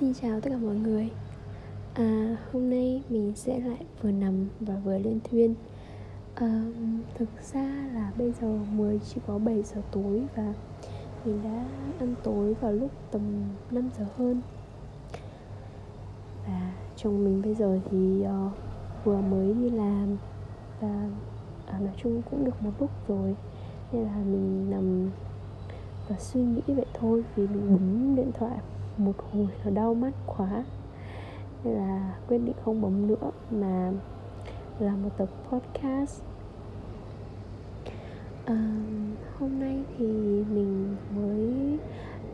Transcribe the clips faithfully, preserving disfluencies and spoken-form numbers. Xin chào tất cả mọi người. à, Hôm nay mình sẽ lại vừa nằm và vừa lên thuyên. à, Thực ra là bây giờ mới chỉ có bảy giờ tối và mình đã ăn tối vào lúc tầm năm giờ hơn. Và chồng mình bây giờ thì uh, vừa mới đi làm và à, nói chung cũng được một lúc rồi, nên là mình nằm và suy nghĩ vậy thôi, vì mình bấm điện thoại một hồi nó đau mắt quá nên là quyết định không bấm nữa mà làm một tập podcast. à, Hôm nay thì mình mới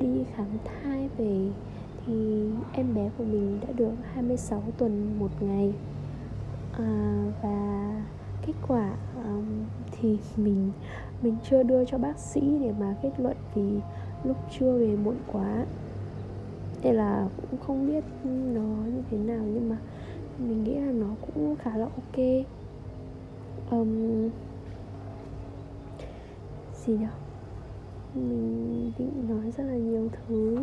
đi khám thai về thì em bé của mình đã được hai mươi sáu tuần một ngày. à, Và kết quả um, thì mình mình chưa đưa cho bác sĩ để mà kết luận vì lúc chưa về muộn quá, nên là cũng không biết nó như thế nào, nhưng mà mình nghĩ là nó cũng khá là ok. um, Gì nhỉ? Mình định nói rất là nhiều thứ.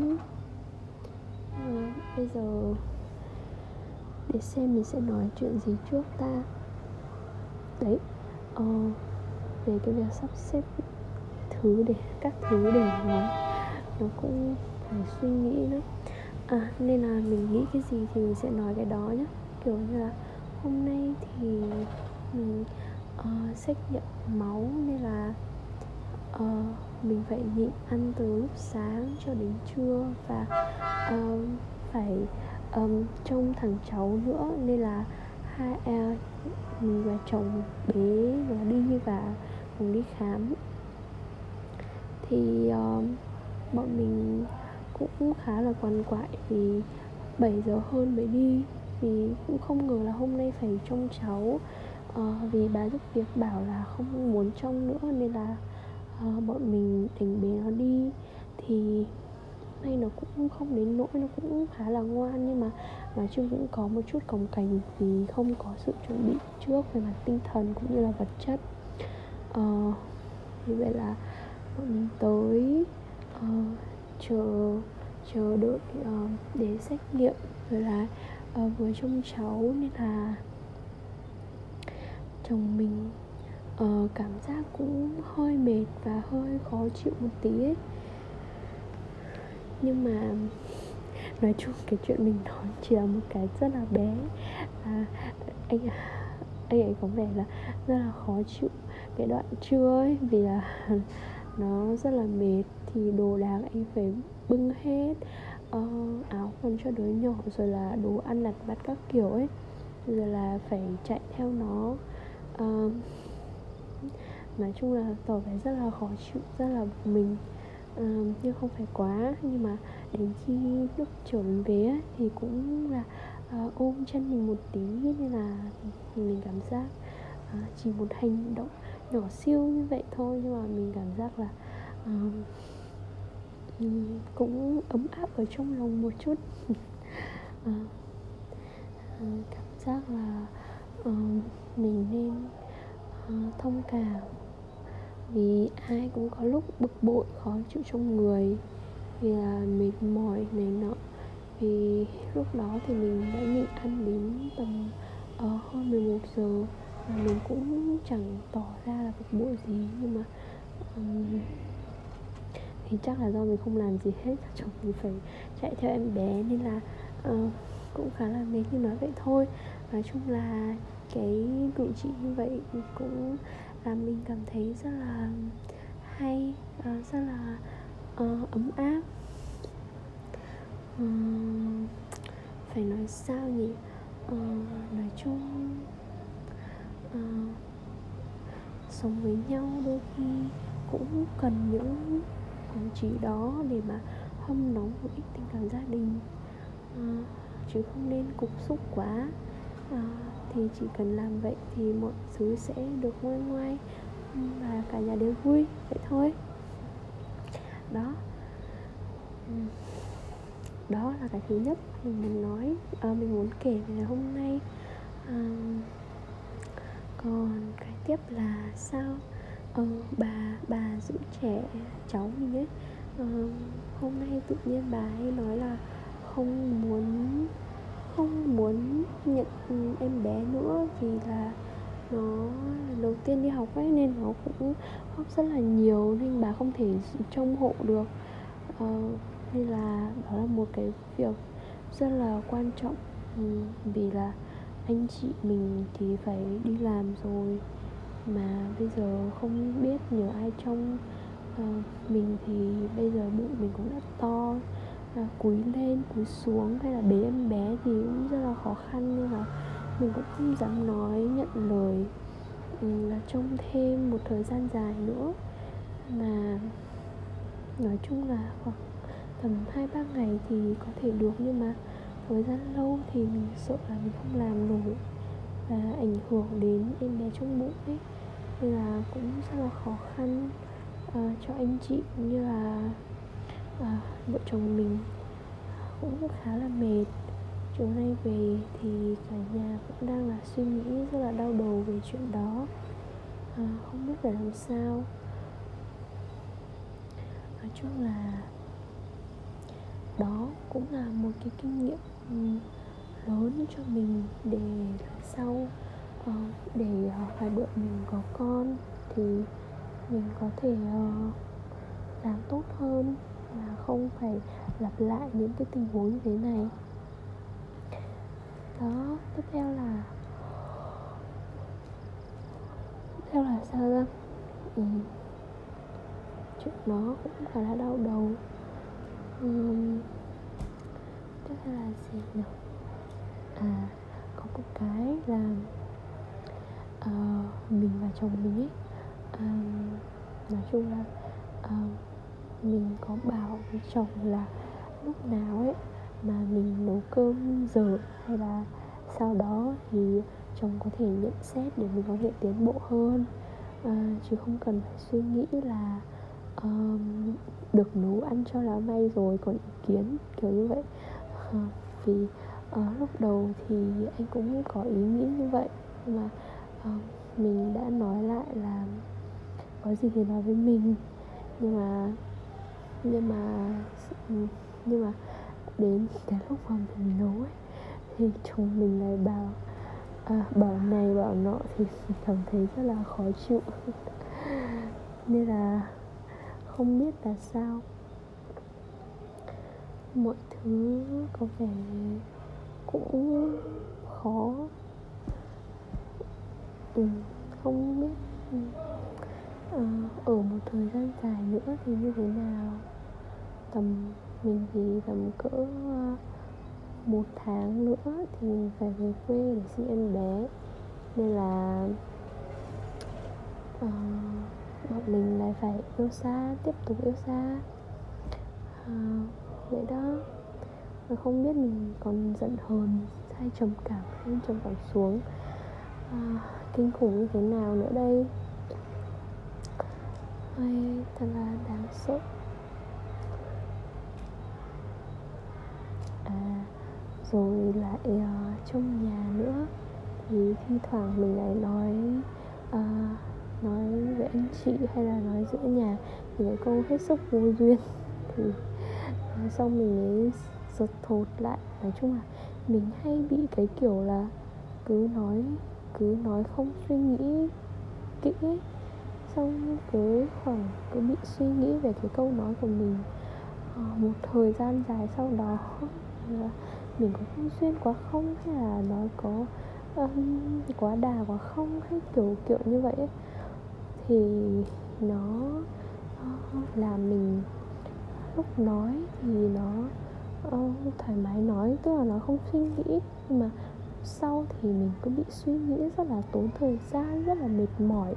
à, Bây giờ để xem mình sẽ nói chuyện gì trước ta. Đấy, ờ, về cái việc sắp xếp thứ để các thứ để nói nó cũng phải suy nghĩ nữa. À, nên là mình nghĩ cái gì thì mình sẽ nói cái đó nhé. Kiểu như là hôm nay thì mình uh, xét nghiệm máu, nên là uh, mình phải nhịn ăn từ lúc sáng cho đến trưa, và uh, phải um, trông thằng cháu nữa, nên là hai uh, mình và chồng bế nó đi và cùng đi khám. Thì uh, bọn mình cũng khá là quằn quại vì bảy giờ hơn mới đi, vì cũng không ngờ là hôm nay phải trông cháu. uh, Vì bà giúp việc bảo là không muốn trông nữa, nên là uh, bọn mình đành bế nó đi. Thì nay nó cũng không đến nỗi, nó cũng khá là ngoan, nhưng mà nói chung cũng có một chút cồng cành vì không có sự chuẩn bị trước về mặt tinh thần cũng như là vật chất. Ờ, như vậy là bọn mình tới uh, chờ chờ đợi uh, để xét nghiệm, rồi là uh, vừa trông cháu, nên là chồng mình uh, cảm giác cũng hơi mệt và hơi khó chịu một tí ấy. Nhưng mà nói chung cái chuyện mình nói chỉ là một cái rất là bé. à, anh, anh ấy có vẻ là rất là khó chịu cái đoạn trưa ấy, vì là nó rất là mệt, thì đồ đạc anh phải bưng hết, ờ, áo quần cho đứa nhỏ, rồi là đồ ăn lặt vặt các kiểu ấy, rồi là phải chạy theo nó. à, Nói chung là tỏ vẻ rất là khó chịu, rất là bực mình. À, nhưng không phải quá, nhưng mà đến khi lúc chở mình về ấy, thì cũng là à, ôm chân mình một tí, nên là mình cảm giác à, chỉ một hành động nhỏ siêu như vậy thôi, nhưng mà mình cảm giác là à, cũng ấm áp ở trong lòng một chút. à, à, Cảm giác là à, mình nên à, thông cảm, vì ai cũng có lúc bực bội, khó chịu trong người, vì là mệt mỏi này nọ. Vì lúc đó thì mình đã nhịn ăn đến tầm uh, hơn mười một giờ, và mình cũng chẳng tỏ ra là bực bội gì, nhưng mà um, thì chắc là do mình không làm gì hết, chồng mình phải chạy theo em bé, nên là uh, cũng khá là mệt, nhưng nói vậy thôi. Nói chung là cái cử chỉ như vậy cũng là mình cảm thấy rất là hay, rất là uh, ấm áp. um, Phải nói sao nhỉ? uh, Nói chung uh, sống với nhau đôi khi cũng cần những cử chỉ đó để mà hâm nóng một ít tình cảm gia đình, uh, chứ không nên cục xúc quá. uh, Thì chỉ cần làm vậy thì mọi thứ sẽ được nguôi ngoai và cả nhà đều vui, vậy thôi. Đó Đó là cái thứ nhất mình muốn nói, à, mình muốn kể về ngày hôm nay. à, Còn cái tiếp là sao ờ, bà bà giữ trẻ cháu mình ấy, à, hôm nay tự nhiên bà ấy nói là không muốn không muốn nhận em bé nữa, vì là nó đầu tiên đi học ấy nên nó cũng khóc rất là nhiều, nên bà không thể trông hộ được. Ờ, nên là đó là một cái việc rất là quan trọng, vì là anh chị mình thì phải đi làm rồi mà bây giờ không biết nhờ ai trông. À, mình thì bây giờ bụng mình cũng đã to, à, cúi lên cúi xuống hay là bế em bé thì cũng rất là khó khăn, nên là mình cũng không dám nói nhận lời ừ, là trông thêm một thời gian dài nữa. Mà nói chung là khoảng tầm hai ba ngày thì có thể được, nhưng mà thời gian lâu thì mình sợ là mình không làm nổi và ảnh hưởng đến em bé trong bụng ấy, nên là cũng rất là khó khăn à, cho anh chị cũng như là à, vợ chồng mình cũng khá là mệt. Chiều nay về thì cả nhà cũng đang là suy nghĩ rất là đau đầu về chuyện đó, à, không biết phải làm sao. Nói chung là đó cũng là một cái kinh nghiệm lớn cho mình để sau để phải đợi mình có con thì mình có thể làm tốt hơn và không phải lặp lại những cái tình huống như thế này. Đó, tiếp theo là tiếp theo là sao ra ừ. Chuyện đó cũng khá là đau đầu. Uhm, tức là gì nhỉ? À, có một cái là uh, mình và chồng mình ấy, uh, nói chung là uh, mình có bảo với chồng là lúc nào ấy mà mình nấu cơm dở hay là sau đó thì chồng có thể nhận xét để mình có thể tiến bộ hơn, uh, chứ không cần phải suy nghĩ là Uh, được nấu ăn cho là may rồi còn ý kiến kiểu như vậy. uh, Vì uh, lúc đầu thì anh cũng có ý nghĩ như vậy, nhưng mà uh, mình đã nói lại là có gì thì nói với mình. Nhưng mà Nhưng mà Nhưng mà đến cái lúc mà mình nấu ấy, thì chồng mình lại bảo uh, bảo này bảo nọ thì cảm thấy rất là khó chịu. Nên là không biết là sao, mọi thứ có vẻ cũng khó. Ừ, không biết à, ở một thời gian dài nữa thì như thế nào. Tầm mình thì tầm cỡ một tháng nữa thì mình phải về quê để sinh em bé, nên là à, bọn mình lại phải yêu xa, tiếp tục yêu xa à, vậy đó. Mà không biết mình còn giận hờn hay trầm cảm lên trầm cảm xuống à, kinh khủng như thế nào nữa đây. Ôi, thật là đáng sợ. À, rồi lại uh, trong nhà nữa thì thi thoảng mình lại nói uh, nói với anh chị hay là nói giữa nhà những câu hết sức vô duyên, thì xong mình mới giật thột lại. Nói chung là mình hay bị cái kiểu là cứ nói cứ nói không suy nghĩ kỹ, xong cứ khoảng cứ bị suy nghĩ về cái câu nói của mình một thời gian dài. Sau đó mình có không duyên quá không, hay là nói có um, quá đà quá không, hay kiểu kiểu như vậy ấy. Thì nó là mình lúc nói thì nó uh, thoải mái nói, tức là nó không suy nghĩ, nhưng mà sau thì mình cứ bị suy nghĩ rất là tốn thời gian, rất là mệt mỏi.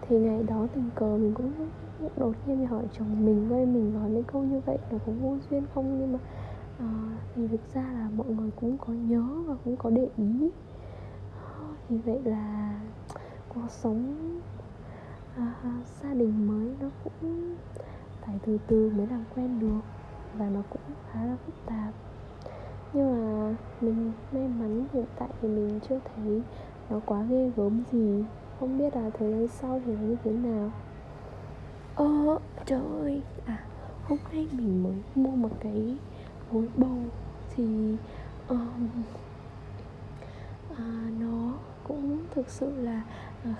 Thì ngày đó tình cờ mình cũng đột nhiên mình hỏi chồng mình ơi, mình nói mấy câu như vậy nó có vô duyên không, nhưng mà uh, thì thực ra là mọi người cũng có nhớ và cũng có để ý. Vì vậy là cuộc sống à, gia đình mới nó cũng phải từ từ mới làm quen được, và nó cũng khá là phức tạp. Nhưng mà mình may mắn hiện tại thì mình chưa thấy nó quá ghê gớm gì. Không biết là thời gian sau thì nó như thế nào. Ồ, trời ơi. À, hôm nay mình mới mua một cái gối bầu thì um, à, nó cũng thực sự là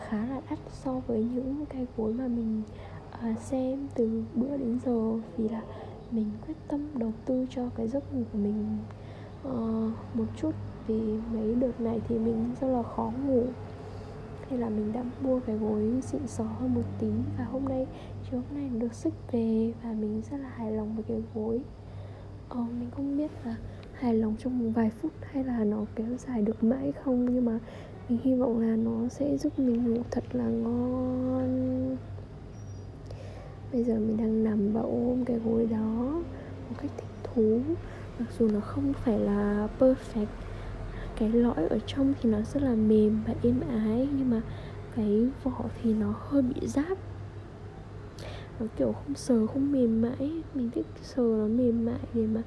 khá là đắt so với những cái gối mà mình uh, xem từ bữa đến giờ, vì là mình quyết tâm đầu tư cho cái giấc ngủ của mình uh, một chút, vì mấy đợt này thì mình rất là khó ngủ. Thế là mình đã mua cái gối xịn xó hơn một tí, và hôm nay chiều hôm nay được xích về và mình rất là hài lòng với cái gối. Ờ, mình không biết là hài lòng trong vài phút hay là nó kéo dài được mãi không, nhưng mà mình hy vọng là nó sẽ giúp mình ngủ thật là ngon. Bây giờ mình đang nằm và ôm cái gối đó một cách thích thú, mặc dù nó không phải là perfect. Cái lõi ở trong thì nó rất là mềm và êm ái, nhưng mà cái vỏ thì nó hơi bị ráp, nó kiểu không sờ không mềm mại. Mình thích sờ nó mềm mại để mà,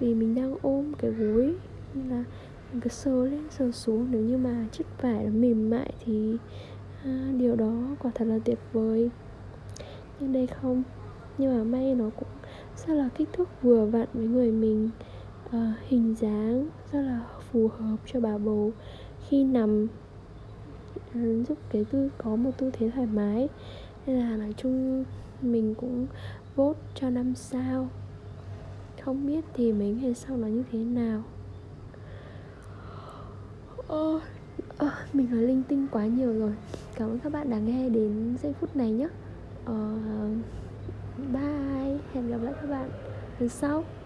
vì mình đang ôm cái gối nên là mình cứ sờ lên sờ xuống. Nếu như mà chất vải nó mềm mại thì à, điều đó quả thật là tuyệt vời, nhưng đây không. Nhưng mà may nó cũng rất là kích thước vừa vặn với người mình, à, hình dáng rất là phù hợp cho bà bầu khi nằm, giúp cái tư có một tư thế thoải mái. Nên là nói chung mình cũng vote cho năm sao. Không biết thì mấy ngày sau nó như thế nào. Ờ, ờ, mình nói linh tinh quá nhiều rồi. Cảm ơn các bạn đã nghe đến giây phút này nhé. Ờ, bye, hẹn gặp lại các bạn lần sau.